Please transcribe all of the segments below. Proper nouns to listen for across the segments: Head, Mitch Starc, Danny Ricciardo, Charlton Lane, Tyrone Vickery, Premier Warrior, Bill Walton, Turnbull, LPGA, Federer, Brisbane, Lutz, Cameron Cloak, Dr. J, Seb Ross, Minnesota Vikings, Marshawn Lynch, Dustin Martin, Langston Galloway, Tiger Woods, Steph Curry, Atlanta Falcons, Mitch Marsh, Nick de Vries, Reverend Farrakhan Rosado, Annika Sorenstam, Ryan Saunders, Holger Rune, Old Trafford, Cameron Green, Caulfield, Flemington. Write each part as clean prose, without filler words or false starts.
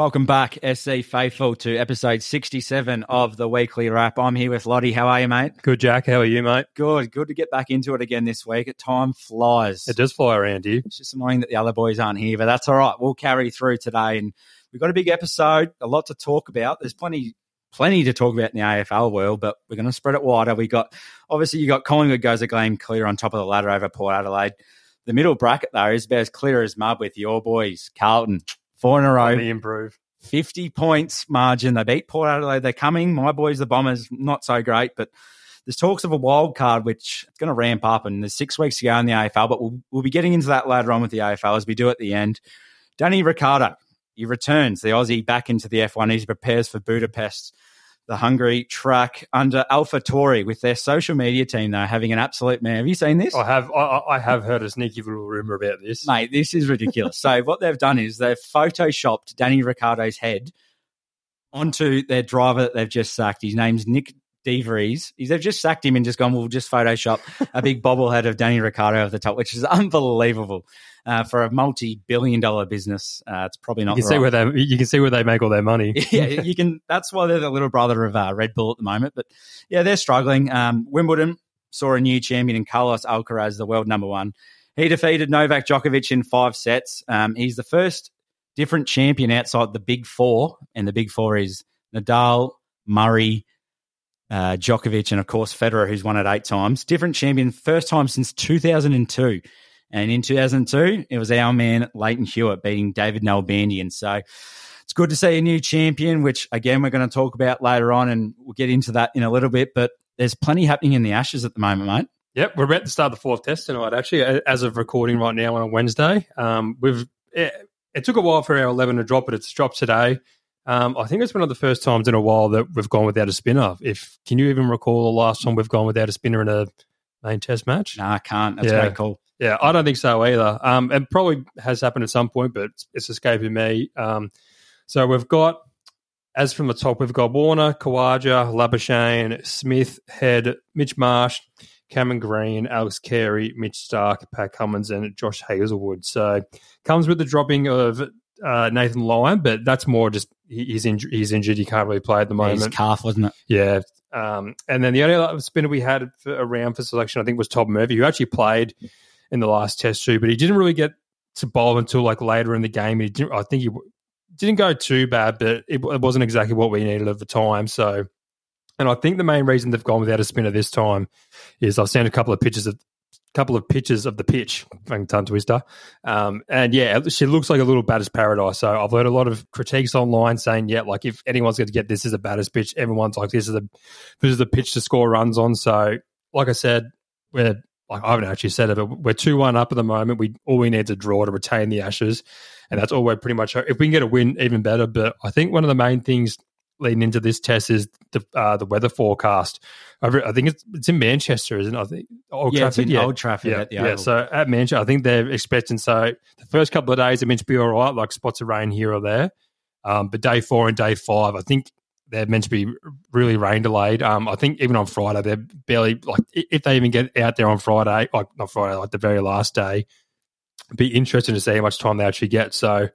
Welcome back, SC Faithful, to episode 67 of the Weekly Wrap. I'm here with Lottie. How are you, mate? Good, Jack. How are you, mate? Good. Good to get back into it again this week. Time flies. It does fly around you. It's just annoying that the other boys aren't here, but that's all right. We'll carry through today. And we've got a big episode, a lot to talk about. There's plenty to talk about in the AFL world, but we're going to spread it wider. You've got Collingwood goes a game clear on top of the ladder over Port Adelaide. The middle bracket, though, is about as clear as mud with your boys, Carlton. 4 in a row. They improve. 50 points margin. They beat Port Adelaide. They're coming. My boys, the Bombers, not so great. But there's talks of a wild card, which is going to ramp up. And there's 6 weeks to go in the AFL. But we'll be getting into that later on with the AFL as we do at the end. Danny Ricciardo, he returns, the Aussie, back into the F1. He prepares for Budapest, the Hungary track, under AlphaTauri with their social media team, though, having an absolute man. Have you seen this? I have heard a sneaky little rumour about this. Mate, this is ridiculous. So what they've done is they've photoshopped Danny Ricciardo's head onto their driver that they've just sacked. His name's Nick de Vries. They've just sacked him and just gone, we'll just Photoshop a big bobblehead of Danny Ricciardo at the top, which is unbelievable. For a multi-billion-dollar business, it's probably not. You can see where they make all their money. Yeah, you can. That's why they're the little brother of Red Bull at the moment. But yeah, they're struggling. Wimbledon saw a new champion in Carlos Alcaraz, the world number one. He defeated Novak Djokovic in 5 sets. He's the first different champion outside the Big Four, and the Big Four is Nadal, Murray, Djokovic, and of course Federer, who's won it 8 times. Different champion, first time since 2002. And in 2002, it was our man, Leighton Hewitt, beating David Nalbandian. So it's good to see a new champion, which, again, we're going to talk about later on, and we'll get into that in a little bit. But there's plenty happening in the Ashes at the moment, mate. Yep, we're about to start the 4th test tonight, actually, as of recording right now on a Wednesday. It took a while for our 11 to drop, but it's dropped today. I think it's one of the first times in a while that we've gone without a spinner. Can you even recall the last time we've gone without a spinner in a main test match? No, I can't. That's very cool. Yeah, I don't think so either. It probably has happened at some point, but it's escaping me. So we've got, as from the top, we've got Warner, Kawaja, Labuschagne, Smith, Head, Mitch Marsh, Cameron Green, Alex Carey, Mitch Starc, Pat Cummins, and Josh Hazelwood. So comes with the dropping of Nathan Lyon, but that's more just he's injured. He can't really play at the moment. His calf, wasn't it? Yeah. And then the only other spinner we had around for selection, I think, was Todd Murphy, who actually played in the last test too, but he didn't really get to bowl until like later in the game. I think he didn't go too bad, but it wasn't exactly what we needed at the time. So, and I think the main reason they've gone without a spinner this time is I've seen a couple of pictures of the pitch, fucking tongue twister. And yeah, she looks like a little batter's paradise. So I've heard a lot of critiques online saying, yeah, like if anyone's going to get this as a batter's pitch, everyone's like, this is the pitch to score runs on. So like I said, I haven't actually said it, but we're 2-1 up at the moment. All we need is a draw to retain the Ashes, and that's all we're pretty much. If we can get a win, even better. But I think one of the main things leading into this test is the weather forecast. I think it's in Manchester, isn't it? I think Old Trafford. Yeah, yeah. So at Manchester, I think they're expecting. So the first couple of days are meant to be all right, like spots of rain here or there. But day 4 and day 5, I think they're meant to be really rain delayed. I think even on Friday, they're barely, like, if they even get out there on Friday, like, not Friday, like the very last day, it'd be interesting to see how much time they actually get. So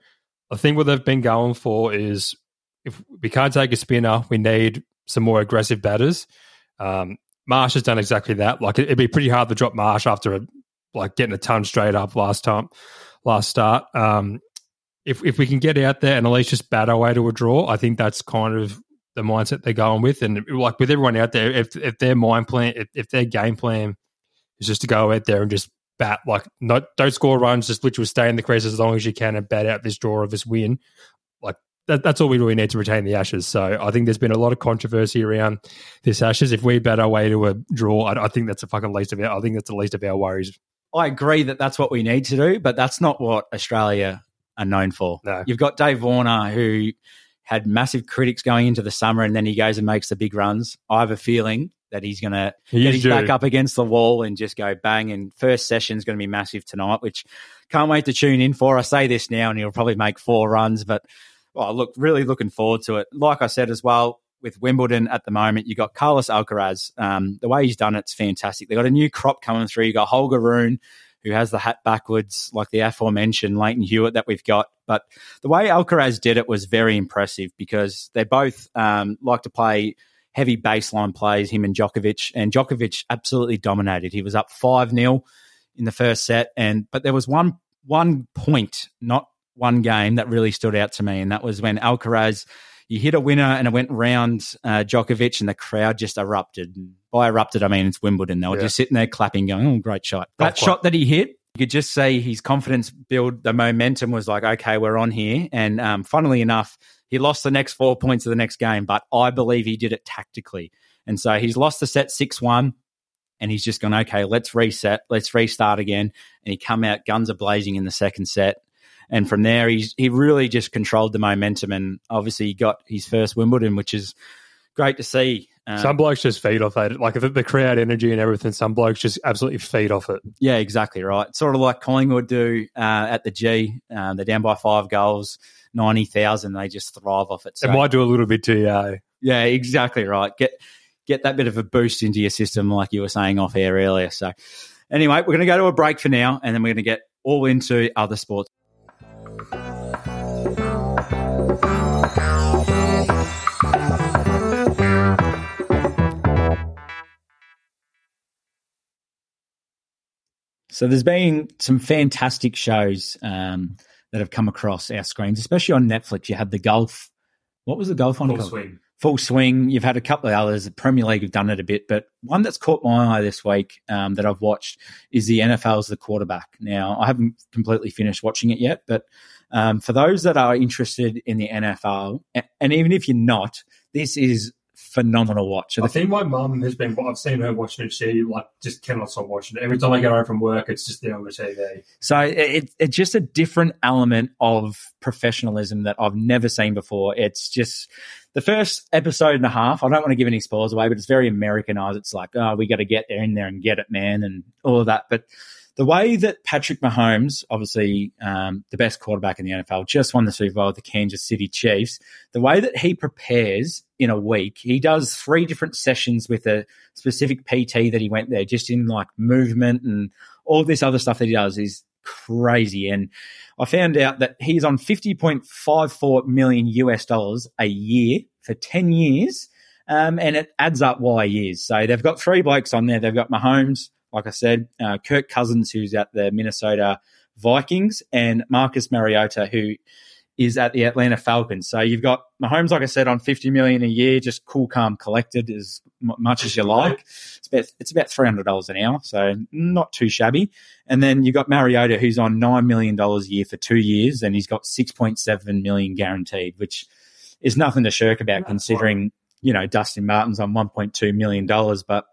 I think what they've been going for is if we can't take a spinner, we need some more aggressive batters. Marsh has done exactly that. Like, it'd be pretty hard to drop Marsh after getting a ton straight up last start. If we can get out there and at least just bat away to a draw, I think that's kind of the mindset they're going with, and like with everyone out there, if their mind plan, if their game plan is just to go out there and just bat, like don't score runs, just literally stay in the crease as long as you can and bat out this draw or this win. Like that's all we really need to retain the Ashes. So I think there's been a lot of controversy around this Ashes. If we bat our way to a draw, I think that's I think that's the least of our worries. I agree that that's what we need to do, but that's not what Australia are known for. No. You've got Dave Warner who had massive critics going into the summer, and then he goes and makes the big runs. I have a feeling that he's going to get his back up against the wall and just go bang, and first session is going to be massive tonight, which can't wait to tune in for. I say this now, and he'll probably make 4 runs, but really looking forward to it. Like I said as well, with Wimbledon at the moment, you got Carlos Alcaraz. The way he's done it's fantastic. They've got a new crop coming through. You've got Holger Rune, who has the hat backwards, like the aforementioned Leighton Hewitt that we've got. But the way Alcaraz did it was very impressive because they both like to play heavy baseline plays, him and Djokovic absolutely dominated. He was up 5-0 in the first set, but there was one point, not one game, that really stood out to me, and that was when Alcaraz, he hit a winner and it went round Djokovic, and the crowd just erupted. By erupted, I mean it's Wimbledon. They were just sitting there clapping, going, oh, great shot. That shot that he hit, you could just see his confidence build. The momentum was like, okay, we're on here. And funnily enough, he lost the next 4 points of the next game, but I believe he did it tactically. And so he's lost the set 6-1, and he's just gone, okay, let's reset, let's restart again. And he come out guns a-blazing in the second set. And from there, he really just controlled the momentum, and obviously he got his first Wimbledon, which is great to see. Some blokes just feed off that. Like if the crowd energy and everything, some blokes just absolutely feed off it. Yeah, exactly right. Sort of like Collingwood do at the G. They're down by 5 goals, 90,000. They just thrive off it. So, it might do a little bit to you. Yeah, exactly right. Get that bit of a boost into your system like you were saying off air earlier. So anyway, we're going to go to a break for now, and then we're going to get all into other sports. So there's been some fantastic shows that have come across our screens, especially on Netflix. You had the golf. What was the golf on? Full Swing. You've had a couple of others. The Premier League have done it a bit, but one that's caught my eye this week that I've watched is the NFL's The Quarterback. Now, I haven't completely finished watching it yet, but for those that are interested in the NFL, and even if you're not, this is phenomenal watch. I think my mum has been, I've seen her watching it. She just cannot stop watching it. Every time I get home from work, it's just there on the TV. So it's just a different element of professionalism that I've never seen before. It's just the first episode and a half. I don't want to give any spoilers away, but it's very Americanized. It's like, oh, we got to get in there and get it, man, and all of that. But the way that Patrick Mahomes, obviously the best quarterback in the NFL, just won the Super Bowl with the Kansas City Chiefs, the way that he prepares in a week, he does 3 different sessions with a specific PT that he went there, just in like movement and all this other stuff that he does is crazy. And I found out that he's on $50.54 million a year for 10 years, and it adds up why he is. So they've got 3 blokes on there. They've got Mahomes, like I said, Kirk Cousins, who's at the Minnesota Vikings, and Marcus Mariota, who is at the Atlanta Falcons. So you've got Mahomes, like I said, on $50 million a year, just cool, calm, collected as much as you like. It's about $300 an hour, so not too shabby. And then you've got Mariota, who's on $9 million a year for 2 years, and he's got $6.7 million guaranteed, which is nothing to shirk about. That's considering, you know, Dustin Martin's on $1.2 million, but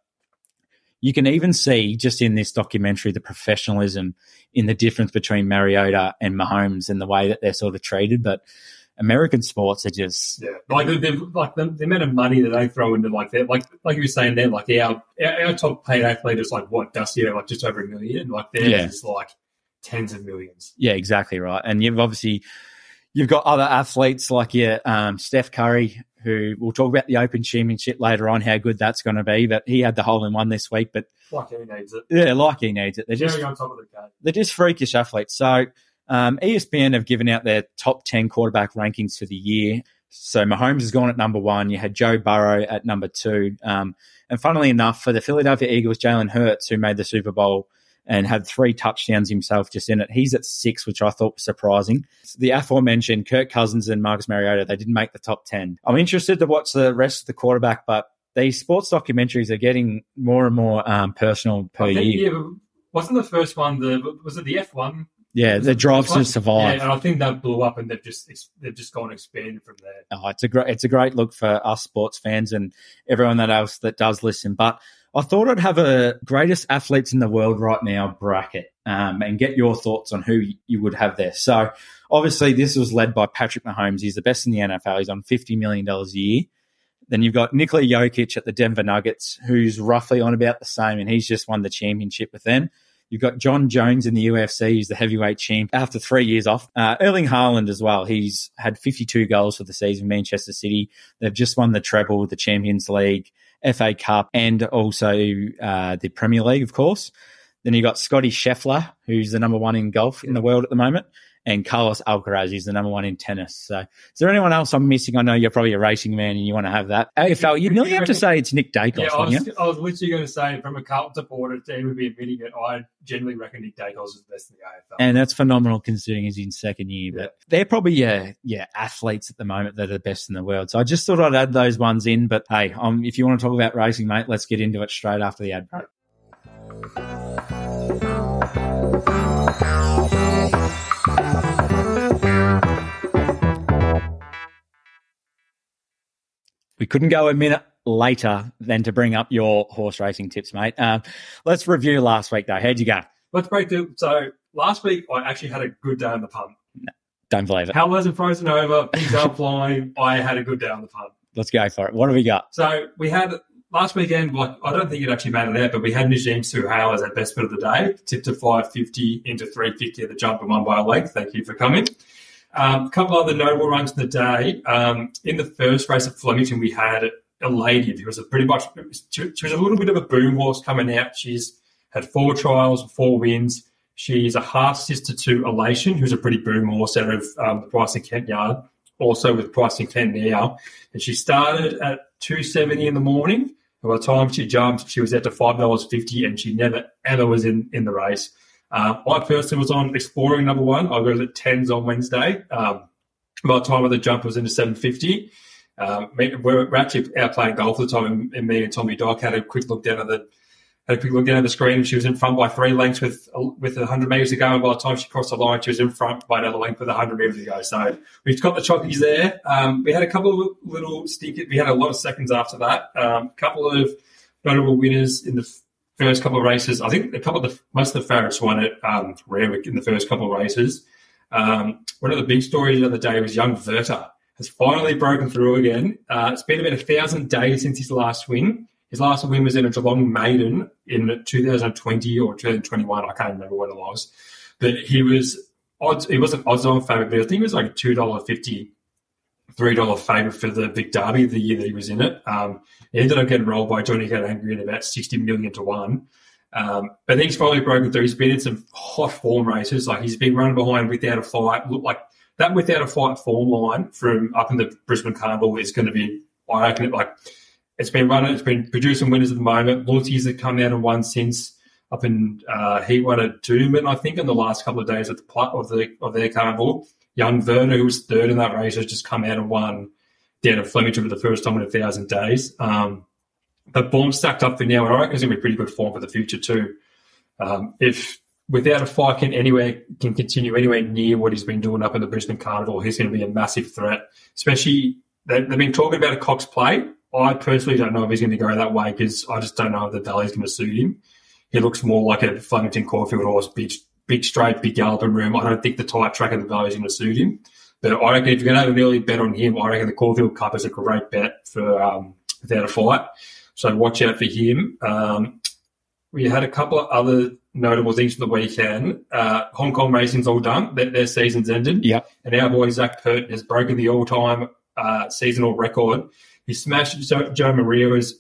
you can even see just in this documentary the professionalism in the difference between Mariota and Mahomes and the way that they're sort of treated. But American sports are just the amount of money that they throw into like you were saying there, like our top paid athlete is what Dusty, just over $1 million. Like theirs is tens of millions. Yeah, exactly right. And you've got other athletes like Steph Curry, who we'll talk about the Open Championship later on, how good that's going to be. But he had the hole-in-one this week. But he needs it. Yeah, he needs it. They're just on top of the game. They're just freakish athletes. So ESPN have given out their top 10 quarterback rankings for the year. So Mahomes has gone at number 1. You had Joe Burrow at number 2. And funnily enough, for the Philadelphia Eagles, Jalen Hurts, who made the Super Bowl and had 3 touchdowns himself just in it, he's at 6, which I thought was surprising. So the aforementioned Kirk Cousins and Marcus Mariota, they didn't make the top 10. I'm interested to watch the rest of the quarterback, but these sports documentaries are getting more and more personal per year. Yeah, wasn't the first one, was it the F1? Yeah, the Drive to Survive. Yeah, and I think that blew up, and they've just gone expanded from there. Oh, it's a great look for us sports fans and everyone else that does listen. But I thought I'd have a greatest athletes in the world right now bracket and get your thoughts on who you would have there. So obviously this was led by Patrick Mahomes. He's the best in the NFL. He's on $50 million a year. Then you've got Nikola Jokic at the Denver Nuggets, who's roughly on about the same, and he's just won the championship with them. You've got John Jones in the UFC. He's the heavyweight champ after 3 years off. Erling Haaland as well. He's had 52 goals for the season, Manchester City. They've just won the treble, the Champions League, FA Cup, and also the Premier League, of course. Then you've got Scotty Scheffler, who's the number 1 in golf in the world at the moment. and Carlos Alcaraz is the number one in tennis. So is there anyone else I'm missing? I know you're probably a racing man and you want to have that. AFL, you'd nearly have to say it's Nick Daicos. Yeah, I was literally going to say from a Carlton supporter, he would be admitting it. I generally reckon Nick Daicos is the best in the AFL. And that's phenomenal considering he's in second year. But they're probably, athletes at the moment that are the best in the world. So I just thought I'd add those ones in. But, hey, if you want to talk about racing, mate, let's get into it straight after the ad break. We couldn't go a minute later than to bring up your horse racing tips, mate. Let's review last week, though. How'd you go? Let's break through. So last week, I actually had a good day on the punt. No, don't believe it. Hell wasn't frozen over. Things are flying. I had a good day on the punt. Let's go for it. What have we got? So we had... Last weekend, I don't think it actually mattered out, but we had Najim Suhail as our best bet of the day, tipped to 550 into 350 at the jump and won by a leg. Thank you for coming. A couple other notable runs in the day. In the first race at Flemington, we had a lady who was she was a little bit of a boom horse coming out. She's had 4 trials, 4 wins. She's a half sister to Elation, who's a pretty boom horse out of the Price in Kent yard, also with Price in Kent now. And she started at 2.70 in the morning. By the time she jumped, she was out to $5.50, and she never, ever was in the race. I personally was on Exploring number 1. I was at 10s on Wednesday. By the time of the jump, it was into $7.50. We're actually out playing golf at the time, and me and Tommy Dyke had a quick look down at the screen, and she was in front by 3 lengths with 100 metres to go. And by the time she crossed the line, she was in front by another length with 100 metres to go. So we've got the chockies there. We had a couple of little stinkers. We had a lot of seconds after that. A couple of notable winners in the first couple of races. I think most of the favourites won at Rewick in the first couple of races. One of the big stories the other day was Young Werther has finally broken through again. It's been about 1,000 days since his last win. His last win was in a Geelong Maiden in 2020 or 2021. I can't remember when it was. But he wasn't odds-on favourite, but I think it was like a $2.50, $3 favourite for the Vic Derby the year that he was in it. He ended up getting rolled by Johnny Galangan at about 60 million to 1. But then he's finally broken through. He's been in some hot form races. Like he's been running behind Without a Fight. Looked like that Without a Fight form line from up in the Brisbane Carnival is going to be eye-opening. It's been running. It's been producing winners at the moment. Lottie's have come out and won since up in he won at Doomben, I think, in the last couple of days at the plot of their carnival. Young Werther, who was third in that race, has just come out and won down at Flemington for the first time in 1,000 days. But form's stacked up for now, and I reckon it's going to be pretty good form for the future too. If Without a Fight can continue anywhere near what he's been doing up in the Brisbane Carnival, he's going to be a massive threat. Especially they've been talking about a Cox Plate. I personally don't know if he's going to go that way because I just don't know if the valley's going to suit him. He looks more like a Flemington Caulfield horse, big straight, big galloping room. I don't think the tight track of the valley's going to suit him. But I reckon if you're going to have an early bet on him, I reckon the Caulfield Cup is a great bet for Without a Fight. So watch out for him. We had a couple of other notable things for the weekend. Hong Kong racing's all done. Their season's ended. Yep. And our boy Zach Purton has broken the all-time seasonal record. He smashed Joe Maria's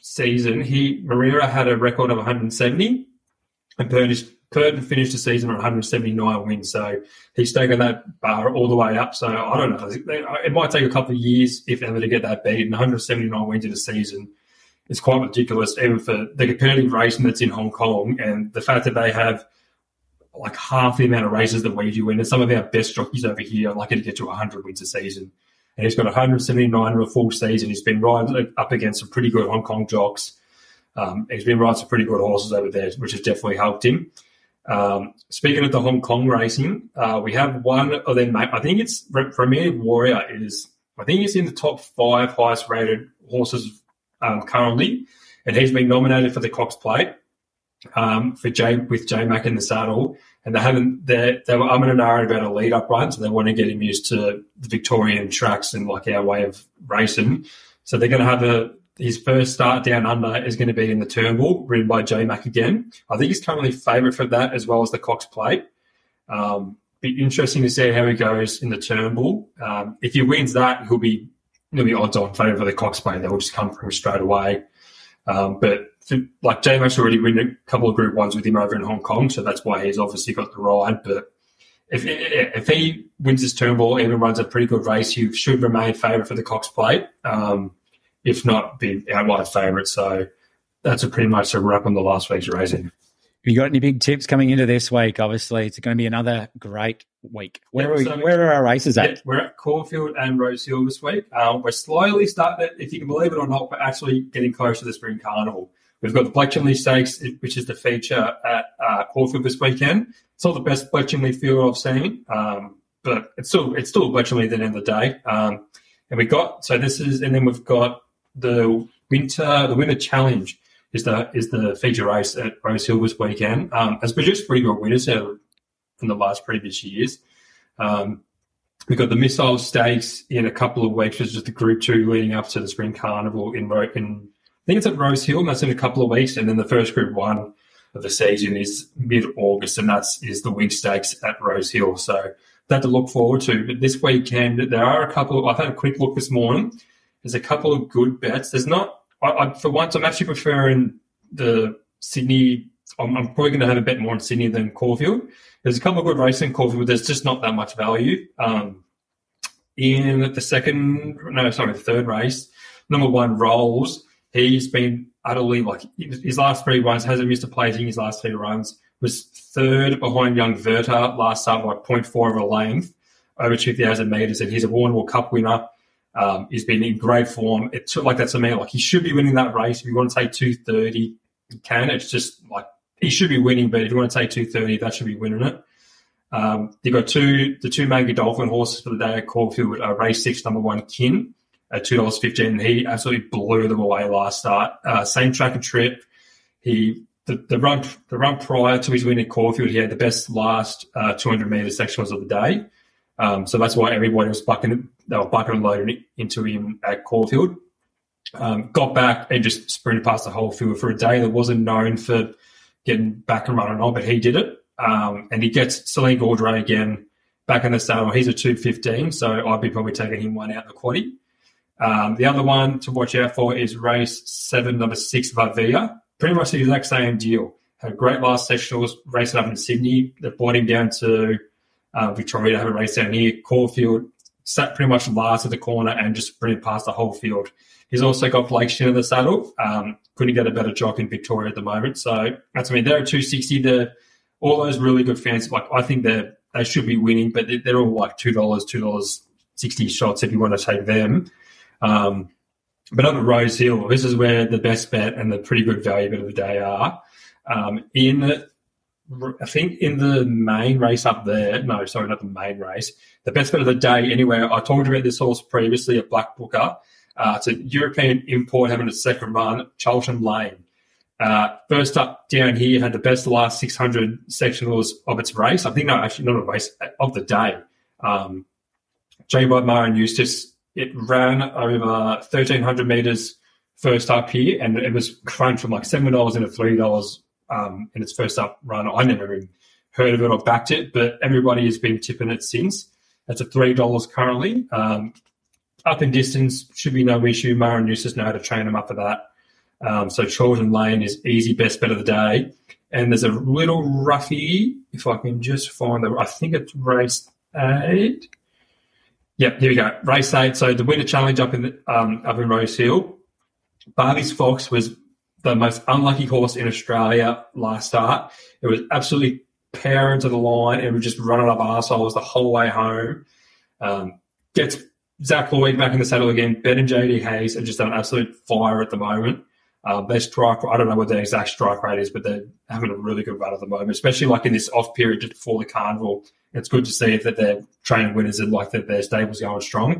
season. Maria had a record of 170, and Purton finished the season on 179 wins. So he's taken that bar all the way up. So I don't know. It might take a couple of years, if ever, to get that beat. And 179 wins in a season is quite ridiculous, even for the competitive racing that's in Hong Kong, and the fact that they have like half the amount of races that we do, and some of our best jockeys over here are likely to get to 100 wins a season. And he's got 179 in a full season. He's been riding up against some pretty good Hong Kong jocks. He's been riding some pretty good horses over there, which has definitely helped him. Speaking of the Hong Kong racing, we have one of them, mate. I think it's Premier Warrior. I think he's in the top 5 highest rated horses currently. And he's been nominated for the Cox Plate with J Mac in the saddle. And they were umming and ahhing about a lead-up run, so they want to get him used to the Victorian tracks and like our way of racing. So they're going to have his first start down under is going to be in the Turnbull, ridden by J Mac again. I think he's currently favourite for that as well as the Cox Plate. Be interesting to see how he goes in the Turnbull. If he wins that, he'll be odds-on favourite for the Cox Plate. They'll just come for him straight away. But J Mac's already won a couple of Group 1s with him over in Hong Kong, so that's why he's obviously got the ride. But if he wins this Turnbull and runs a pretty good race, you should remain favourite for the Cox Plate, if not be outright favourite. So that's a pretty much a wrap on the last week's racing. Have you got any big tips coming into this week? Obviously, it's going to be another great week. Where are our races at? Yeah, we're at Caulfield and Rose Hill this week. We're slowly starting, if you can believe it or not, we're actually getting close to the Spring Carnival. We've got the Bletchingley Stakes, which is the feature at Caulfield this weekend. It's not the best Bletchingley field I've seen, but it's still Bletchingley at the end of the day. We've got the Winter Challenge is the feature race at Rose Hill this weekend. Has produced pretty good winners in the last previous years. We've got the Missile Stakes in a couple of weeks, which is the Group 2 leading up to the Spring Carnival in I think it's at Rose Hill, and that's in a couple of weeks. And then the first Group 1 of the season is mid-August, and that is the Winter Stakes at Rose Hill. So that to look forward to. But this weekend, there are a couple I've had a quick look this morning. There's a couple of good bets. There's not – for once, I'm actually preferring the Sydney – I'm probably going to have a bet more in Sydney than Caulfield. There's a couple of good races in Caulfield, but there's just not that much value. In the third race, number 1, Rolls. He's been utterly, his last three runs, hasn't missed a placing his last three runs, was third behind Young Werther last time, 0.4 of a length, over 2,000 metres, and he's a Warner Cup winner. He's been in great form. It took that to me. He should be winning that race. If you want to take 230, you can. It's just, he should be winning, but if you want to take 230, that should be winning it. You've got the two main Godolphin horses for the day at Caulfield are race 6, number 1, Kin, at $2.15, and he absolutely blew them away last start. Same track and trip. The run prior to his win at Caulfield, he had the best last 200-metre sectionals of the day. So that's why everybody was bucking and loading into him at Caulfield. Got back and just sprinted past the whole field for a day that wasn't known for getting back and running on, but he did it. And he gets Celine Gaudreau again back in the saddle. He's a $2.15, so I'd be probably taking him one out of the quaddie. The other one to watch out for is race 7, number 6, Vavia. Pretty much the exact same deal. Had a great last sectionals, raced up in Sydney. They brought him down to Victoria to have a race down here. Caulfield sat pretty much last at the corner and just sprinted past the whole field. He's also got Blake Shin in the saddle. Couldn't get a better jock in Victoria at the moment. So, that's they're at $2.60. They're all those really good fans. I think they should be winning, but they're all $2, $2.60 shots if you want to take them. But up at Rose Hill, this is where the best bet and the pretty good value bet of the day are. In the main race up there, no, sorry, not the main race, the best bet of the day anywhere, I talked about this horse previously at Black Booker. It's a European import having a second run, Charlton Lane. First up down here, had the best last 600 sectionals of its race. Of the day. J Mac, Murray and Eustace. It ran over 1,300 metres first up here, and it was crunched from $7 into $3 in its first up run. I never even heard of it or backed it, but everybody has been tipping it since. That's at $3 currently. Up in distance, should be no issue. Mara and Eustace know how to train them up for that. So Charlton Lane is easy, best bet of the day. And there's a little roughy, if I can just find the – I think it's race 8 – yep, here we go. Race 8. So the Winter Challenge up in Rose Hill. Barley's Fox was the most unlucky horse in Australia last start. It was absolutely powering to the line and was just running up arseholes the whole way home. Gets Zach Lloyd back in the saddle again. Ben and JD Hayes are just on absolute fire at the moment. Their strike, I don't know what their exact strike rate is, but they're having a really good run at the moment, especially in this off period just before the carnival. It's good to see that they're training winners and that their stable's going strong.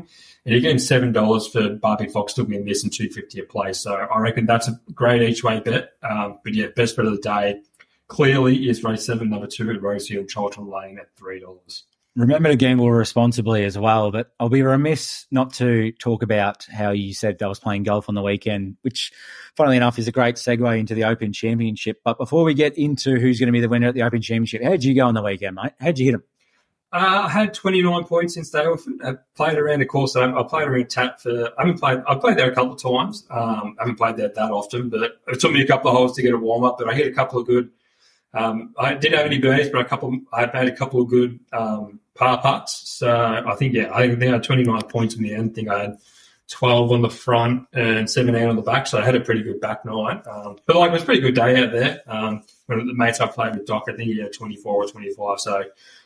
And you're getting $7 for Barbie Fox to win this and $2.50 a play. So I reckon that's a great each way bet. But yeah, best bet of the day clearly is race 7, number 2 at Rose Hill, Charlton Lane at $3. Remember to gamble responsibly as well, but I'll be remiss not to talk about how you said I was playing golf on the weekend, which, funnily enough, is a great segue into the Open Championship. But before we get into who's going to be the winner at the Open Championship, how did you go on the weekend, mate? How did you hit him? I had 29 points in Stableford. I played around the course. I played around TAP for. I've played there a couple of times. I haven't played there that often, but it took me a couple of holes to get a warm up. But I hit a couple of good I did have any birdies, but I made a couple of good par putts. So I think I had 29 points in the end. I think I had 12 on the front and 17 on the back, so I had a pretty good back nine. But it was a pretty good day out there. When the mates I played with, Doc, I think he had 24 or 25, so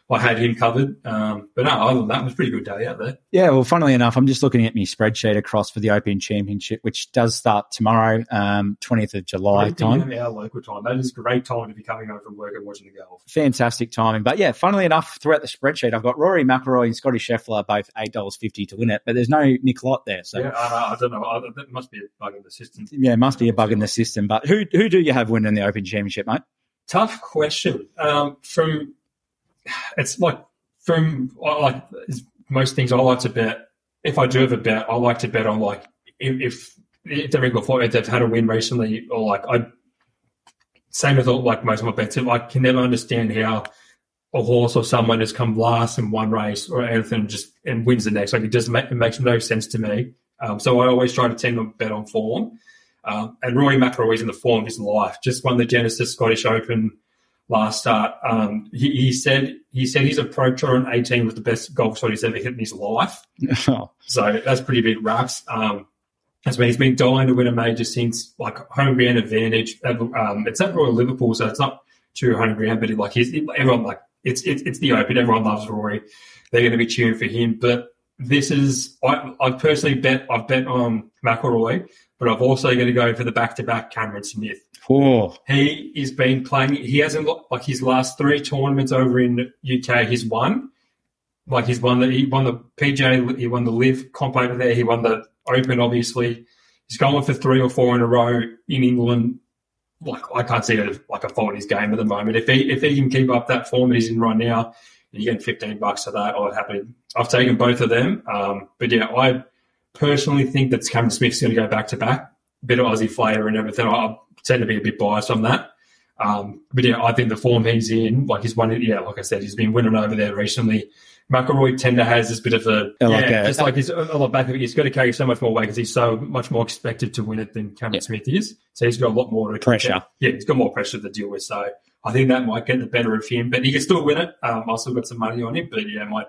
I had him covered. But no, other than that, it was a pretty good day out there. Yeah, well, funnily enough, I'm just looking at my spreadsheet across for the Open Championship, which does start tomorrow, 20th of July time. Our local time. That is a great time to be coming home from work and watching the golf. Fantastic timing. But yeah, funnily enough, throughout the spreadsheet, I've got Rory McIlroy and Scotty Scheffler, both $8.50 to win it, but there's no Nick Lott there. So. Yeah, I don't know. That must be a bug in the system. Yeah, it must be a bug in the system. But who do you have winning the Open Championship, mate? Tough question. It's like most things I like to bet. If I do have a bet, I like to bet on if they've had a win recently, or same as most of my bets. I can never understand how a horse or someone has come last in one race or anything and wins the next. Like, it doesn't make, it makes no sense to me. So I always try to tend to bet on form. And Rory McIlroy's in the form of his life. Just won the Genesis Scottish Open last start. He said his approach on 18 was the best golf shot he's ever hit in his life. So that's pretty big raps. He's been dying to win a major since, home ground advantage. It's at Royal Liverpool, so it's not too home ground, but it's the Open. Everyone loves Rory. They're going to be cheering for him. But this is – I've bet on McIlroy, but I've also got to go for the back-to-back Cameron Smith. Oh. He has been playing. He hasn't his last three tournaments over in UK. He's won. He won the PGA. He won the Live Comp over there. He won the Open. Obviously, he's going for three or four in a row in England. I can't see a fault in his game at the moment. If he can keep up that form that he's in right now, and you get $15 for that, I'd happily. I've taken both of them. But yeah, I personally think that Cameron Smith's going to go back to back. Bit of Aussie flavour and everything. I tend to be a bit biased on that. But yeah, I think the form he's in, he's won it. Yeah, like I said, he's been winning over there recently. McIlroy tender has this bit of he's on the back of it. He's got to carry so much more weight because he's so much more expected to win it than Cameron Smith is. So he's got a lot more pressure. Yeah, he's got more pressure to deal with. So I think that might get the better of him, but he can still win it. I've still got some money on him, but yeah, my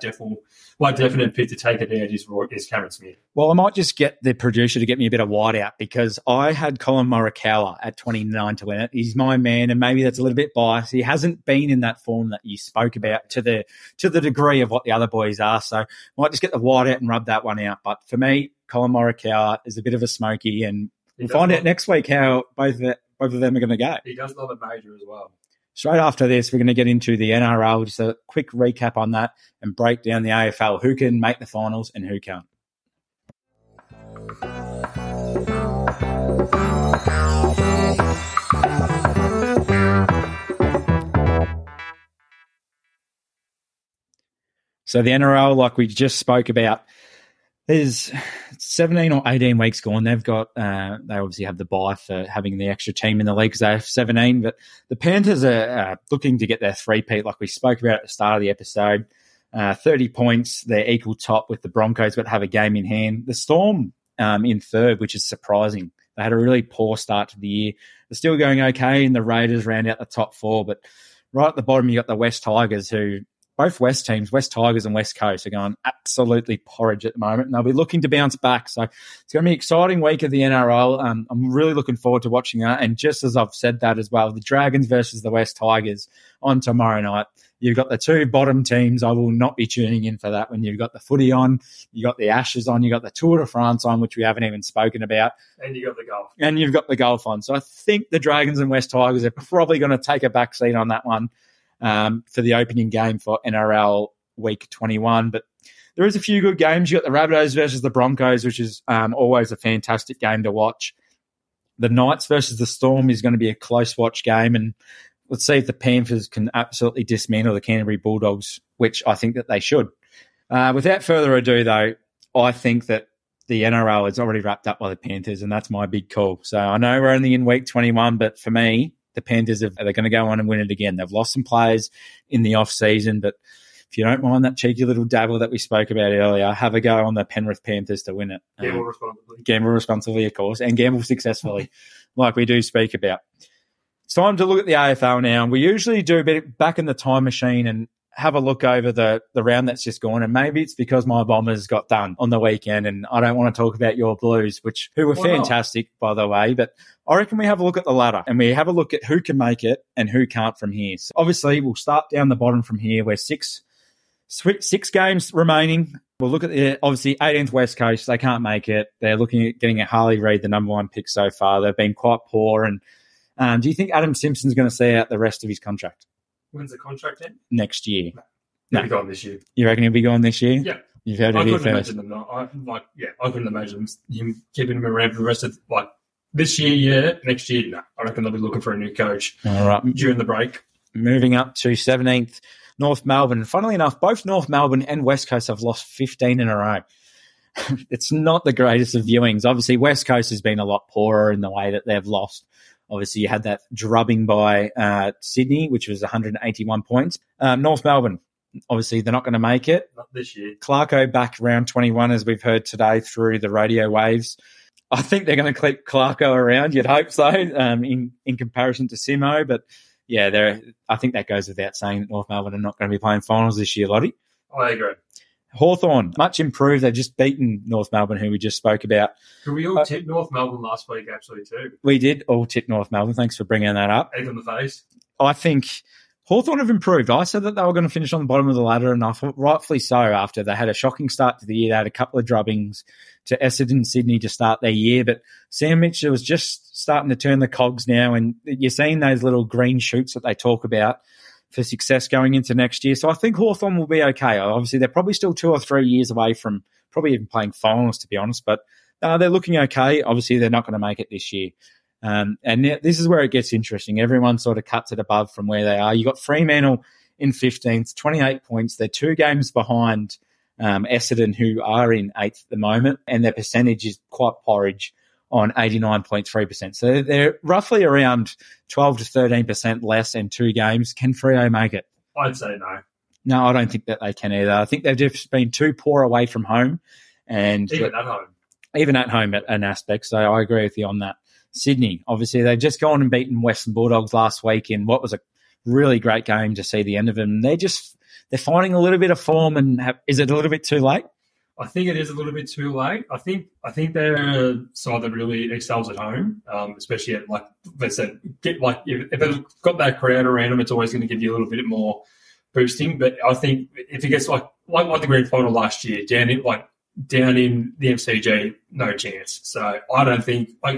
definite pick to take it out is Cameron Smith. Well, I might just get the producer to get me a bit of wide out because I had Colin Morikawa at 29 to win it. He's my man, and maybe that's a little bit biased. He hasn't been in that form that you spoke about to the degree of what the other boys are. So I might just get the wide out and rub that one out. But for me, Colin Morikawa is a bit of a smoky, and we'll find out next week how both of them are going to go. He does love a major as well. Straight after this, we're going to get into the NRL, just a quick recap on that, and break down the AFL, who can make the finals and who can't. So the NRL, like we just spoke about, there's 17 or 18 weeks gone. They've got, they obviously have the bye for having the extra team in the league because they have 17. But the Panthers are looking to get their three-peat, like we spoke about at the start of the episode. 30 points, they're equal top with the Broncos, but have a game in hand. The Storm in third, which is surprising. They had a really poor start to the year. They're still going okay, and the Raiders round out the top four. But right at the bottom, you got the West Tigers, who. Both West teams, West Tigers and West Coast, are going absolutely porridge at the moment, and they'll be looking to bounce back. So it's going to be an exciting week of the NRL. I'm really looking forward to watching that. And just as I've said that as well, the Dragons versus the West Tigers on tomorrow night. You've got the two bottom teams. I will not be tuning in for that when you've got the footy on, you've got the Ashes on, you've got the Tour de France on, which we haven't even spoken about. And you've got the golf. So I think the Dragons and West Tigers are probably going to take a back seat on that one. For the opening game for NRL Week 21. But there is a few good games. You got the Rabbitohs versus the Broncos, which is always a fantastic game to watch. The Knights versus the Storm is going to be a close watch game. And let's see if the Panthers can absolutely dismantle the Canterbury Bulldogs, which I think that they should. Without further ado, though, I think that the NRL is already wrapped up by the Panthers, and that's my big call. So I know we're only in Week 21, but for me, the Panthers, they're going to go on and win it again. They've lost some players in the off-season, but if you don't mind that cheeky little dabble that we spoke about earlier, have a go on the Penrith Panthers to win it. Gamble responsibly. Gamble responsibly, of course, and gamble successfully, like we do speak about. It's time to look at the AFL now. We usually do a bit back in the time machine and have a look over the round that's just gone. And maybe it's because my Bombers got done on the weekend and I don't want to talk about your Blues, who were fantastic, by the way. But I reckon we have a look at the ladder and we have a look at who can make it and who can't from here. So obviously, we'll start down the bottom from here. We're six games remaining. We'll look at the, obviously, 18th West Coast. They can't make it. They're looking at getting a Harley Reid, the number one pick so far. They've been quite poor. And do you think Adam Simpson's going to see out the rest of his contract? When's the contract end? Next year. No. He'll be gone this year. You reckon he'll be gone this year? Yeah. You've heard it here first. I couldn't imagine them not. I couldn't imagine him keeping him around for the rest of, this year, yeah. Next year, no. I reckon they'll be looking for a new coach. All right. During the break. Moving up to 17th, North Melbourne. Funnily enough, both North Melbourne and West Coast have lost 15 in a row. It's not the greatest of viewings. Obviously, West Coast has been a lot poorer in the way that they've lost. Obviously, you had that drubbing by Sydney, which was 181 points. North Melbourne, obviously, they're not going to make it. Not this year. Clarko back round 21, as we've heard today through the radio waves. I think they're going to keep Clarko around. You'd hope so in comparison to Simo. But, yeah, I think that goes without saying that North Melbourne are not going to be playing finals this year, Lottie. I agree. Hawthorn, much improved. They've just beaten North Melbourne, who we just spoke about. We all tipped North Melbourne last week, actually, too. We did all tip North Melbourne. Thanks for bringing that up. Egg on the face. I think Hawthorn have improved. I said that they were going to finish on the bottom of the ladder, and I thought rightfully so after they had a shocking start to the year. They had a couple of drubbings to Essendon, Sydney to start their year. But Sam Mitchell was just starting to turn the cogs now, and you're seeing those little green shoots that they talk about for success going into next year. So I think Hawthorn will be okay. Obviously, they're probably still 2 or 3 years away from probably even playing finals, to be honest, but they're looking okay. Obviously, they're not going to make it this year. And this is where it gets interesting. Everyone sort of cuts it above from where they are. You've got Fremantle in 15th, 28 points. They're 2 games behind Essendon, who are in 8th at the moment, and their percentage is quite porridge on 89.3%. So they're roughly around 12 to 13% less in 2 games. Can Freo make it? I'd say no. No, I don't think that they can either. I think they've just been too poor away from home. And even at home at an aspect. So I agree with you on that. Sydney, obviously, they've just gone and beaten Western Bulldogs last week in what was a really great game to see the end of them. They're finding a little bit of form, and is it a little bit too late? I think it is a little bit too late. I think they're a side that really excels at home, especially at, let's say, if it's got that crowd around them, it's always going to give you a little bit more boosting. But I think if it gets like the grand final last year, down in the MCG, no chance. So I don't think I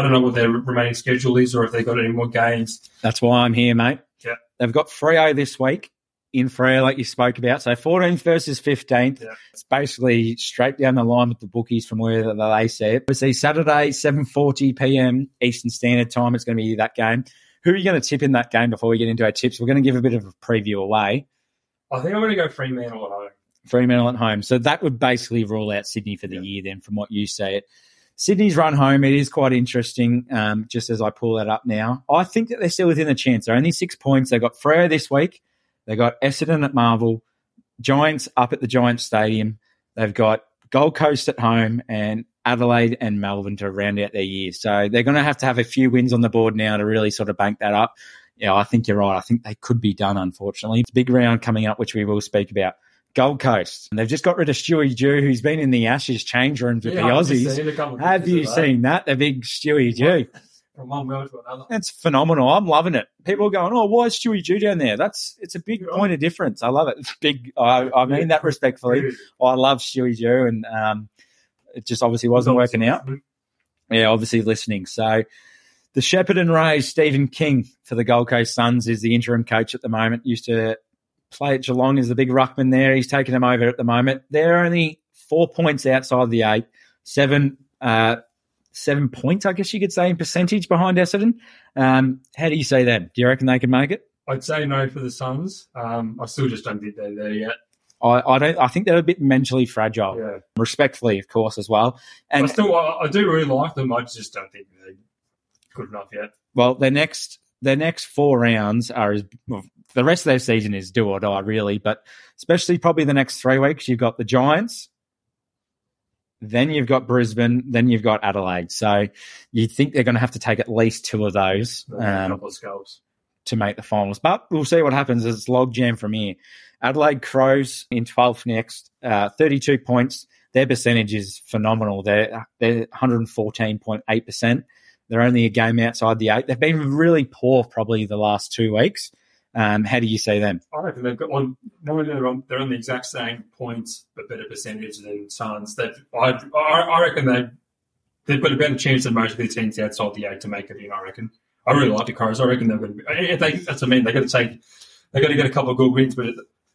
don't know what their remaining schedule is or if they've got any more games. That's why I'm here, mate. Yeah, they've got Freo this week. In Freo, like you spoke about. So 14th versus 15th. Yeah. It's basically straight down the line with the bookies from where they see it. We see Saturday, 7:40 p.m. Eastern Standard Time. It's going to be that game. Who are you going to tip in that game before we get into our tips? We're going to give a bit of a preview away. I think I'm going to go Fremantle at home. Fremantle at home. So that would basically rule out Sydney for the year then, from what you say it. Sydney's run home, it is quite interesting, just as I pull that up now. I think that they're still within a chance. They're only 6 points. They've got Freo this week. They've got Essendon at Marvel, Giants up at the Giants Stadium. They've got Gold Coast at home and Adelaide and Melbourne to round out their year. So they're going to have a few wins on the board now to really sort of bank that up. Yeah, I think you're right. I think they could be done, unfortunately. It's a big round coming up, which we will speak about. Gold Coast. And they've just got rid of Stewie Jew, who's been in the Ashes change rooms with the Aussies. Have you seen that? The big Stewie Jew. From one world to another. That's phenomenal. I'm loving it. People are going, oh, why is Stewie Jew down there? It's a big point of difference. I love it. It's big. I mean that respectfully. I love Stewie Jew, and it just obviously wasn't working out. Yeah, obviously listening. So the shepherd and raised Stephen King for the Gold Coast Suns is the interim coach at the moment. Used to play at Geelong as the big ruckman there. He's taken him over at the moment. They're only 4 points outside the 8, 7 points, I guess you could say, in percentage behind Essendon. How do you see them? Do you reckon they can make it? I'd say no for the Suns. I still just don't think they're there yet. I think they're a bit mentally fragile, respectfully, of course, as well. And I do really like them. I just don't think they're good enough yet. Well, their next 4 rounds are the rest of their season is do or die, really, but especially probably the next 3 weeks. You've got the Giants, Then you've got Brisbane. Then you've got Adelaide. So you think they're going to have to take at least two of those to make the finals. But we'll see what happens. It's logjam from here. Adelaide Crows in 12th next, 32 points. Their percentage is phenomenal. They're 114.8%. They're only a game outside the eight. They've been really poor probably the last 2 weeks. How do you see them? I don't think they've got one. No, they're on the exact same points, but better percentage than Suns. I reckon they've got a better chance than most of the teams outside the eight to make it in. I reckon. I really like the Crows. I reckon they're going to. That's what I mean. They got to get a couple of good wins, but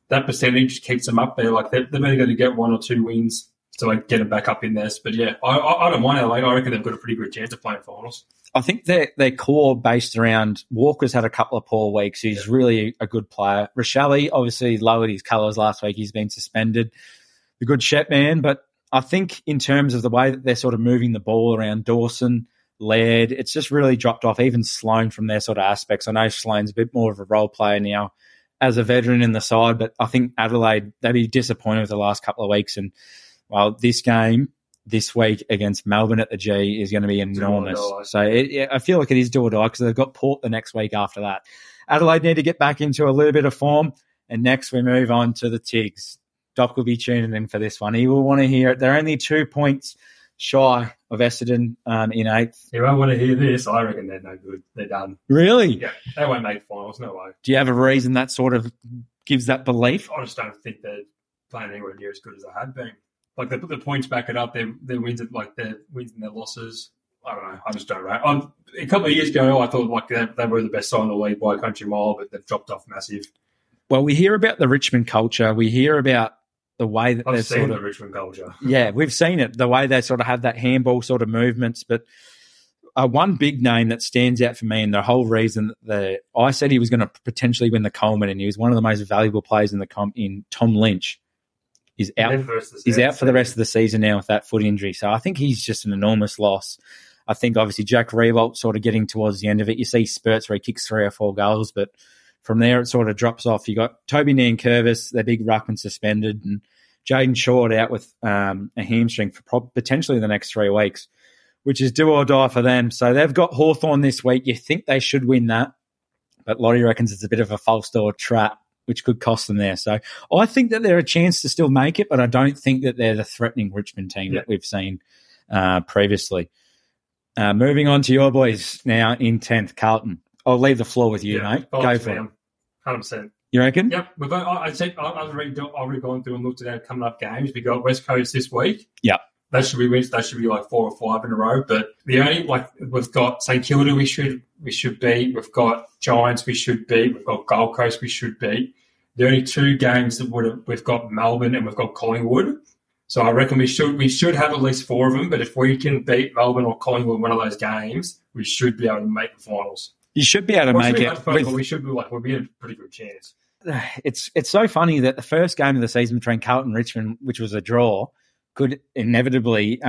that percentage keeps them up there. Like they're only going to get one or two wins to like get them back up in there. But yeah, I don't mind Adelaide. I reckon they've got a pretty good chance of playing finals. I think their core based around Walker's had a couple of poor weeks. He's really a good player. Rashali obviously lowered his colours last week. He's been suspended. The good Shep man. But I think in terms of the way that they're sort of moving the ball around Dawson, Laird, it's just really dropped off. Even Sloan from their sort of aspects. I know Sloan's a bit more of a role player now as a veteran in the side, but I think Adelaide, they'd be disappointed with the last couple of weeks. And, well, this game this week against Melbourne at the G is going to be enormous. So I feel like it is do or die because they've got Port the next week after that. Adelaide need to get back into a little bit of form. And next we move on to the Tigs. Doc will be tuning in for this one. He will want to hear it. They're only 2 points shy of Essendon in eighth. You won't want to hear this. I reckon they're no good. They're done. Really? Yeah, they won't make finals, no way. Do you have a reason that sort of gives that belief? I just don't think they're playing anywhere near as good as they have been. Like, they put the points back it up, their wins and their losses. I don't know. I just don't rate. A couple of years ago, I thought, like, they were the best side in the league by a country mile, but they've dropped off massive. Well, we hear about the Richmond culture. We hear about the way that they've seen the Richmond culture. Yeah, we've seen it, the way they sort of have that handball sort of movements. But one big name that stands out for me and the whole reason that I said he was going to potentially win the Coleman, and he was one of the most valuable players in the in Tom Lynch. He's out for the rest of the season now with that foot injury. So I think he's just an enormous loss. I think obviously Jack Riewoldt sort of getting towards the end of it. You see spurts where he kicks 3 or 4 goals, but from there it sort of drops off. You got Toby Nankervis, their big ruckman, suspended, and Jaden Short out with a hamstring for potentially the next 3 weeks, which is do or die for them. So they've got Hawthorn this week. You think they should win that, but Lottie reckons it's a bit of a false door trap, which could cost them there. So I think that they're a chance to still make it, but I don't think that they're the threatening Richmond team that we've seen previously. Moving on to your boys now in 10th, Carlton. I'll leave the floor with you, mate. Go for it. 100%. You reckon? Yep. I've already gone through and looked at our coming up games. We got West Coast this week. Yep. That should be wins. That should be like 4 or 5 in a row. But the only, like, we've got St Kilda we should beat. We've got Giants we should beat. We've got Gold Coast we should beat. The only 2 games that we've got Melbourne and we've got Collingwood. So I reckon we should have at least 4 of them. But if we can beat Melbourne or Collingwood in one of those games, we should be able to make the finals. You should be able to make it. We'll be in a pretty good chance. It's so funny that the first game of the season between Carlton and Richmond, which was a draw, could inevitably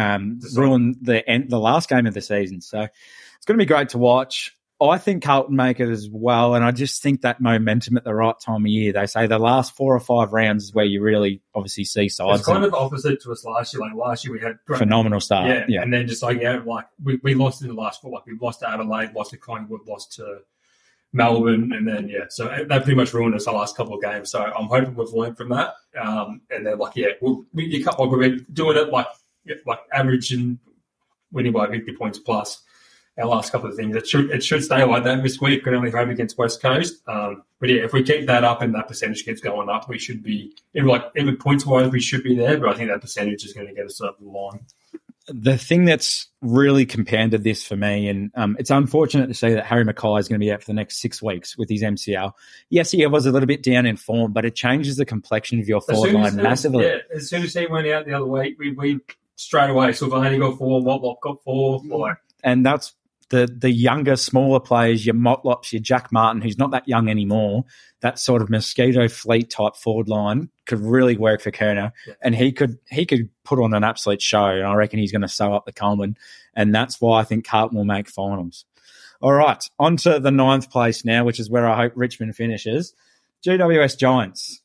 ruin the last game of the season. So it's going to be great to watch. I think Carlton make it as well, and I just think that momentum at the right time of year. They say the last 4 or 5 rounds is where you really obviously see sides. It's kind of the opposite to us last year. Like last year we had great phenomenal start. Yeah, and then just we lost in the last 4. Like we lost to Adelaide, lost to Collingwood, lost to Melbourne, and then so they pretty much ruined us the last couple of games. So I'm hoping we've learned from that. And then we're doing it like average and winning by 50 points plus. Our last couple of things, it should stay like that this week. Could only hope against West Coast. But if we keep that up and that percentage keeps going up, we should be even points wise we should be there. But I think that percentage is going to get us over the line. The thing that's really compounded this for me, and it's unfortunate to see that Harry Mackay is going to be out for the next 6 weeks with his MCL. Yes, he was a little bit down in form, but it changes the complexion of your forward line massively. Yeah, as soon as he went out the other week, we straight away, Silvani got 4, Motlop got 4. And that's the younger, smaller players, your Motlops, your Jack Martin, who's not that young anymore, that sort of mosquito fleet type forward line could really work for Kerner. Yeah. And he could put on an absolute show, and I reckon he's going to sew up the Coleman. And that's why I think Carlton will make finals. All right, on to the 9th place now, which is where I hope Richmond finishes. GWS Giants.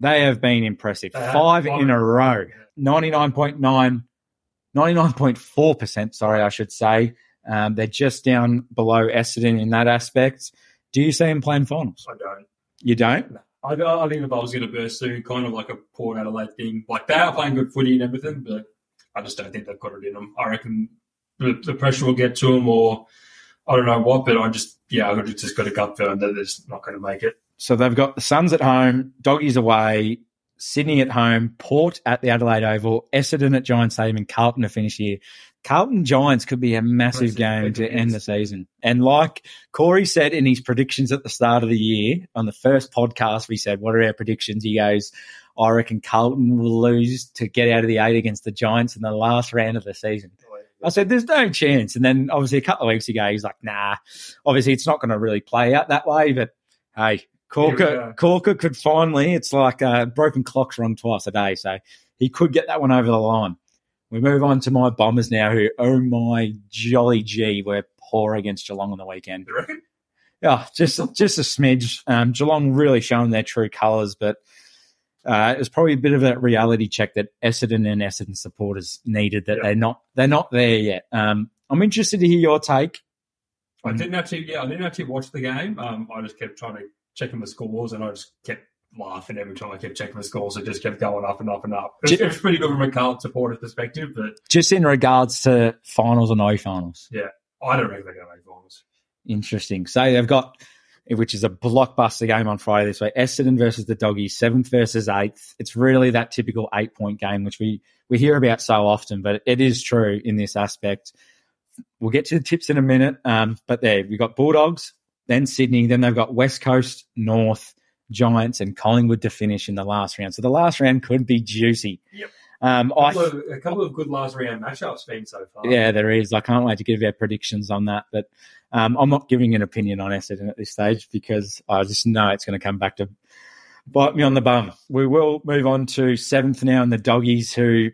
They have been impressive. 5 in a row. 99.9 99.4%, sorry, I should say. They're just down below Essendon in that aspect. Do you see them playing finals? I don't. You don't? No. I think if I was going to burst through, kind of like a Port Adelaide thing, like they are playing good footy and everything, but I just don't think they've got it in them. I reckon the pressure will get to them, or I don't know what, but I just got a gut feeling that they're just not going to make it. So they've got the Suns at home, Doggies away, Sydney at home, Port at the Adelaide Oval, Essendon at Giants Stadium, and Carlton to finish here. Carlton Giants could be a massive game to end the season. And like Corey said in his predictions at the start of the year, on the first podcast we said, what are our predictions? He goes, I reckon Carlton will lose to get out of the eight against the Giants in the last round of the season. I said, there's no chance. And then obviously a couple of weeks ago, he's like, nah, obviously it's not going to really play out that way. But hey, Corker could finally, it's like broken clocks run twice a day. So he could get that one over the line. We move on to my Bombers now, who, oh my jolly gee, were poor against Geelong on the weekend. You reckon? Yeah, just a smidge. Geelong really showing their true colours, but it was probably a bit of a reality check that Essendon and Essendon supporters needed. That they're not there yet. I'm interested to hear your take. I didn't actually watch the game. I just kept trying to check the scores, and I just kept laughing every time I kept checking the scores. It just kept going up and up and up. It was pretty good from a Carlton supporter's perspective, but just in regards to finals or no finals. Yeah, I don't reckon they're going to make finals. Interesting. So they've got, which is a blockbuster game on Friday this week, Essendon versus the Doggies, 7th versus 8th. It's really that typical 8-point game which we hear about so often, but it is true in this aspect. We'll get to the tips in a minute, but there we've got Bulldogs, then Sydney, then they've got West Coast, North, Giants and Collingwood to finish in the last round. So the last round could be juicy. Yep. A couple of good last round matchups been so far. Yeah, there is. I can't wait to give our predictions on that. But I'm not giving an opinion on Essendon at this stage because I just know it's going to come back to bite me on the bum. We will move on to 7th now and the Doggies, who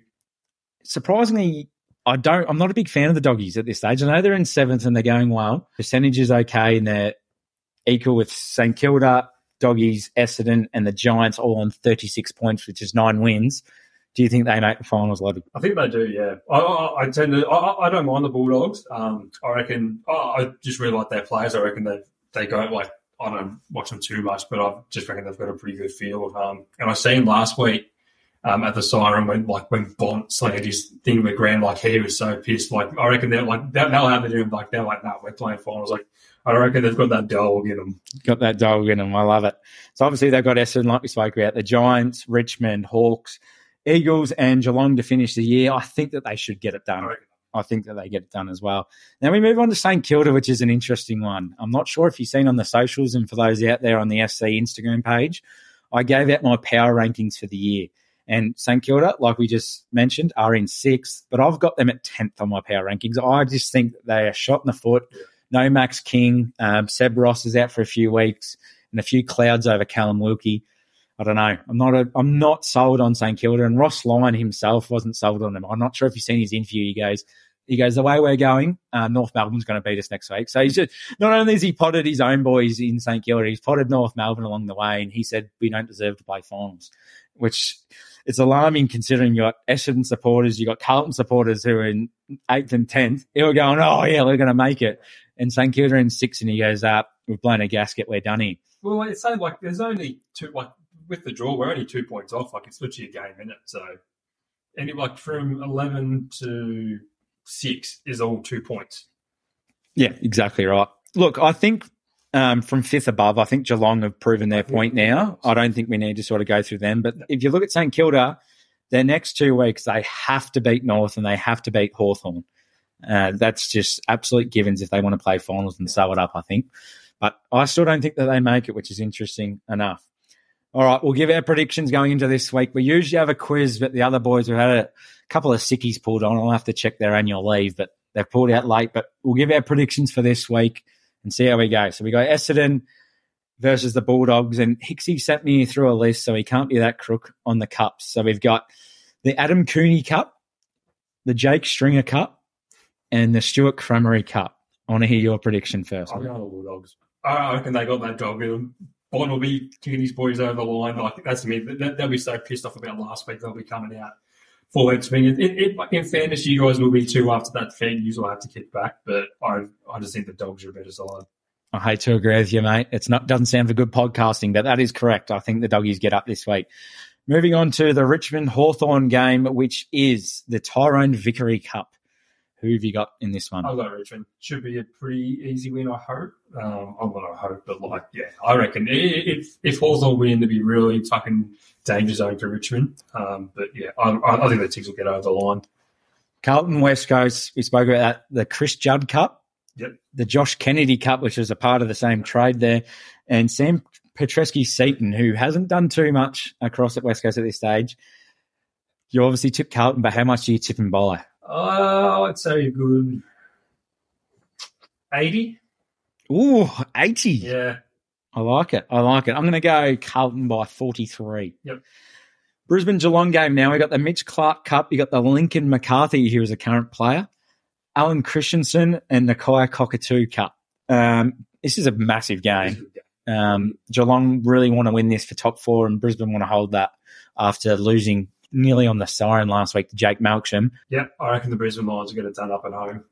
surprisingly I'm not a big fan of the Doggies at this stage. I know they're in 7th and they're going well. Percentage is okay and they're equal with St Kilda, Doggies, Essendon, and the Giants all on 36 points, which is 9 wins. Do you think they make the finals, Lottie? I think they do, yeah. I don't mind the Bulldogs. I reckon I just really like their players. I reckon they go, like, I don't watch them too much, but I just reckon they've got a pretty good field. And I seen last week at the siren when Bont slanted his thing with Grant, like he was so pissed. Like I reckon they're like they'll have it in. Like they're like, nah, we're playing finals. Like. I reckon they've got that dog in them. I love it. So, obviously, they've got Essendon, like we spoke about, the Giants, Richmond, Hawks, Eagles, and Geelong to finish the year. I think that they should get it done. I think that they get it done as well. Now, we move on to St Kilda, which is an interesting one. I'm not sure if you've seen on the socials and for those out there on the SC Instagram page, I gave out my power rankings for the year. And St Kilda, like we just mentioned, are in 6th, but I've got them at 10th on my power rankings. I just think that they are shot in the foot. No Max King. Seb Ross is out for a few weeks and a few clouds over Callum Wilkie. I don't know. I'm not sold on St Kilda, and Ross Lyon himself wasn't sold on him. I'm not sure if you've seen his interview. He goes, the way we're going, North Melbourne's going to beat us next week. So he's just, not only has he potted his own boys in St Kilda, he's potted North Melbourne along the way, and he said, we don't deserve to play finals, which it's alarming considering you've got Essendon supporters, you've got Carlton supporters who are in 8th and 10th. They were going, oh, yeah, we're going to make it. And St Kilda in 6th, and he goes, we've blown a gasket, we're done here. Well, it's saying, like, there's only two, like, with the draw, we're only 2 points off. Like, it's literally a game, isn't it? So, and it, like, from 11 to 6 is all 2 points. Yeah, exactly right. Look, I think from 5th above, I think Geelong have proven their point now. I don't think we need to sort of go through them. But if you look at St Kilda, their next 2 weeks, they have to beat North and they have to beat Hawthorn. That's just absolute givens if they want to play finals and sew it up, I think. But I still don't think that they make it, which is interesting enough. All right, we'll give our predictions going into this week. We usually have a quiz, but the other boys have had a couple of sickies pulled on. I'll have to check their annual leave, but they've pulled out late. But we'll give our predictions for this week and see how we go. So we got Essendon versus the Bulldogs, and Hixie sent me through a list, so he can't be that crook on the cups. So we've got the Adam Cooney Cup, the Jake Stringer Cup, and the Stuart Cremery Cup. I want to hear your prediction first. I'm going to the Bulldogs. I reckon they got that dog in them. Bond will be kicking his boys over the line. Like, that's me. They'll be so pissed off about last week. They'll be coming out full out swing. It, in fairness, you guys will be too after that defeat. You will have to kick back, but I just think the Dogs are a better side. I hate to agree with you, mate. It's not doesn't sound for good podcasting, but that is correct. I think the Doggies get up this week. Moving on to the Richmond-Hawthorn game, which is the Tyrone Vickery Cup. Who have you got in this one? I've got Richmond. Should be a pretty easy win, I hope. I reckon if Hawthorn win, it'd be really fucking danger zone for Richmond. I think the Tiggs will get over the line. Carlton West Coast, we spoke about that, the Chris Judd Cup. Yep. The Josh Kennedy Cup, which is a part of the same trade there. And Sam Petreski-Seaton, who hasn't done too much across at West Coast at this stage. You obviously tip Carlton, but how much do you tip him by? Oh, I'd say a good 80. Ooh, 80. Yeah. I like it. I'm going to go Carlton by 43. Yep. Brisbane Geelong game now. We got the Mitch Clark Cup. You got the Lincoln McCarthy, who is a current player. Alan Christensen and the Kaya Cockatoo Cup. This is a massive game. Geelong really want to win this for top four, and Brisbane want to hold that after losing nearly on the siren last week to Jake Malksham. Yeah, I reckon the Brisbane Lions are going to turn up at home.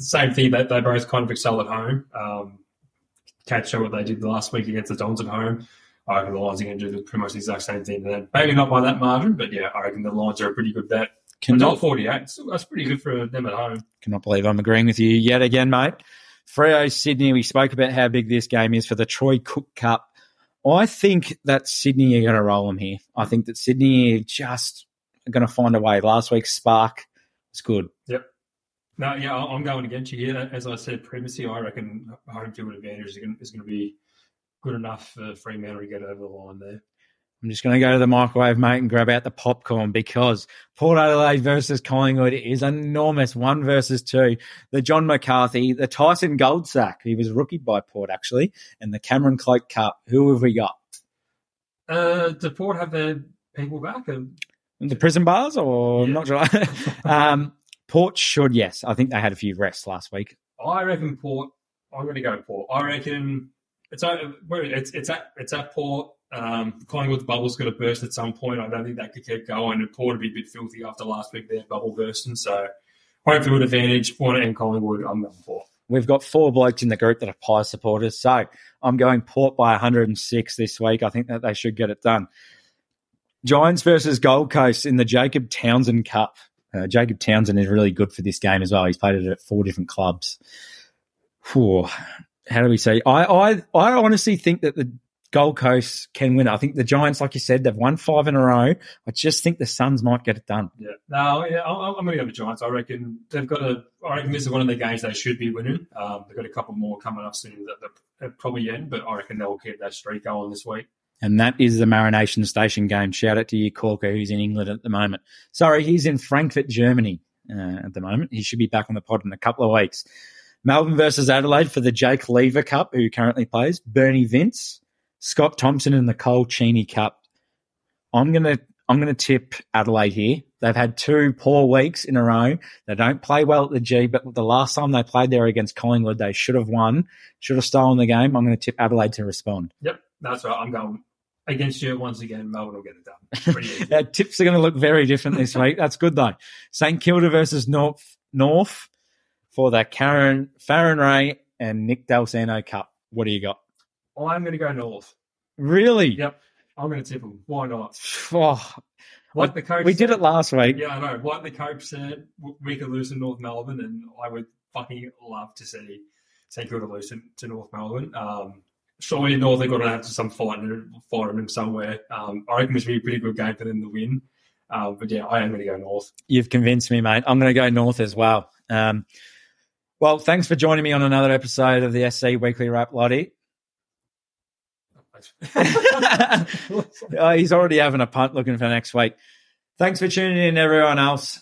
Same thing, that they both kind of excel at home. Can't show what they did last week against the Dons at home. I reckon the Lions are going to do pretty much the exact same thing. And maybe not by that margin, but yeah, I reckon the Lions are a pretty good bet. Not 48, so that's pretty good for them at home. Cannot believe I'm agreeing with you yet again, mate. Freo Sydney, we spoke about how big this game is for the Troy Cook Cup. I think that Sydney are going to roll them here. I think that Sydney are just going to find a way. Last week's spark was good. Yep. No, yeah, I'm going against you here. As I said previously, I reckon home field advantage is going to be good enough for Fremantle to get over the line there. I'm just going to go to the microwave, mate, and grab out the popcorn because Port Adelaide versus Collingwood is enormous. 1 versus 2. The John McCarthy, the Tyson Goldsack, he was rookied by Port, actually, and the Cameron Cloak Cup. Who have we got? Do Port have their people back? The prison bars or yeah. Not sure. Port should, yes. I think they had a few rests last week. I reckon Port. I'm going to go Port. I reckon it's at Port. Collingwood's bubble's going to burst at some point. I don't think that could keep going. And Port would be a bit filthy after last week, their bubble bursting. So, home field advantage, Port and Collingwood, I'm going for. We've got 4 blokes in the group that are Pies supporters. So, I'm going Port by 106 this week. I think that they should get it done. Giants versus Gold Coast in the Jacob Townsend Cup. Jacob Townsend is really good for this game as well. He's played it at 4 different clubs. Whew. How do we say? I honestly think that the Gold Coast can win. I think the Giants, like you said, they've won 5 in a row. I just think the Suns might get it done. Yeah, I'm going to go with the Giants. I reckon they've got I reckon this is one of the games they should be winning. They've got a couple more coming up soon that probably end, but I reckon they'll keep that streak going this week. And that is the Marination Station game. Shout out to you, Corker, who's in England at the moment. Sorry, he's in Frankfurt, Germany at the moment. He should be back on the pod in a couple of weeks. Melbourne versus Adelaide for the Jake Lever Cup, who currently plays. Bernie Vince. Scott Thompson in the Cole Cheney Cup. I'm gonna tip Adelaide here. They've had 2 poor weeks in a row. They don't play well at the G, but the last time they played there against Collingwood, they should have won, should have stolen the game. I'm going to tip Adelaide to respond. Yep, that's right. I'm going against you once again. Melbourne will get it done. Pretty easy. Our tips are going to look very different this week. That's good, though. St Kilda versus North for the Farren Ray and Nick Dalsano Cup. What do you got? I'm going to go North. Really? Yep. I'm going to tip them. Why not? Oh, like the coach did it last week. Yeah, I know. Like the coach said, we could lose to North Melbourne, and I would fucking love to see St Kilda lose to North Melbourne. Surely North, they've got to have some fight in them somewhere. I reckon this would be a pretty good game for them to win. But, yeah, I am going to go North. You've convinced me, mate. I'm going to go North as well. Well, thanks for joining me on another episode of the SC Weekly Wrap, Lottie. He's already having a punt looking for next week. Thanks for tuning in, everyone else.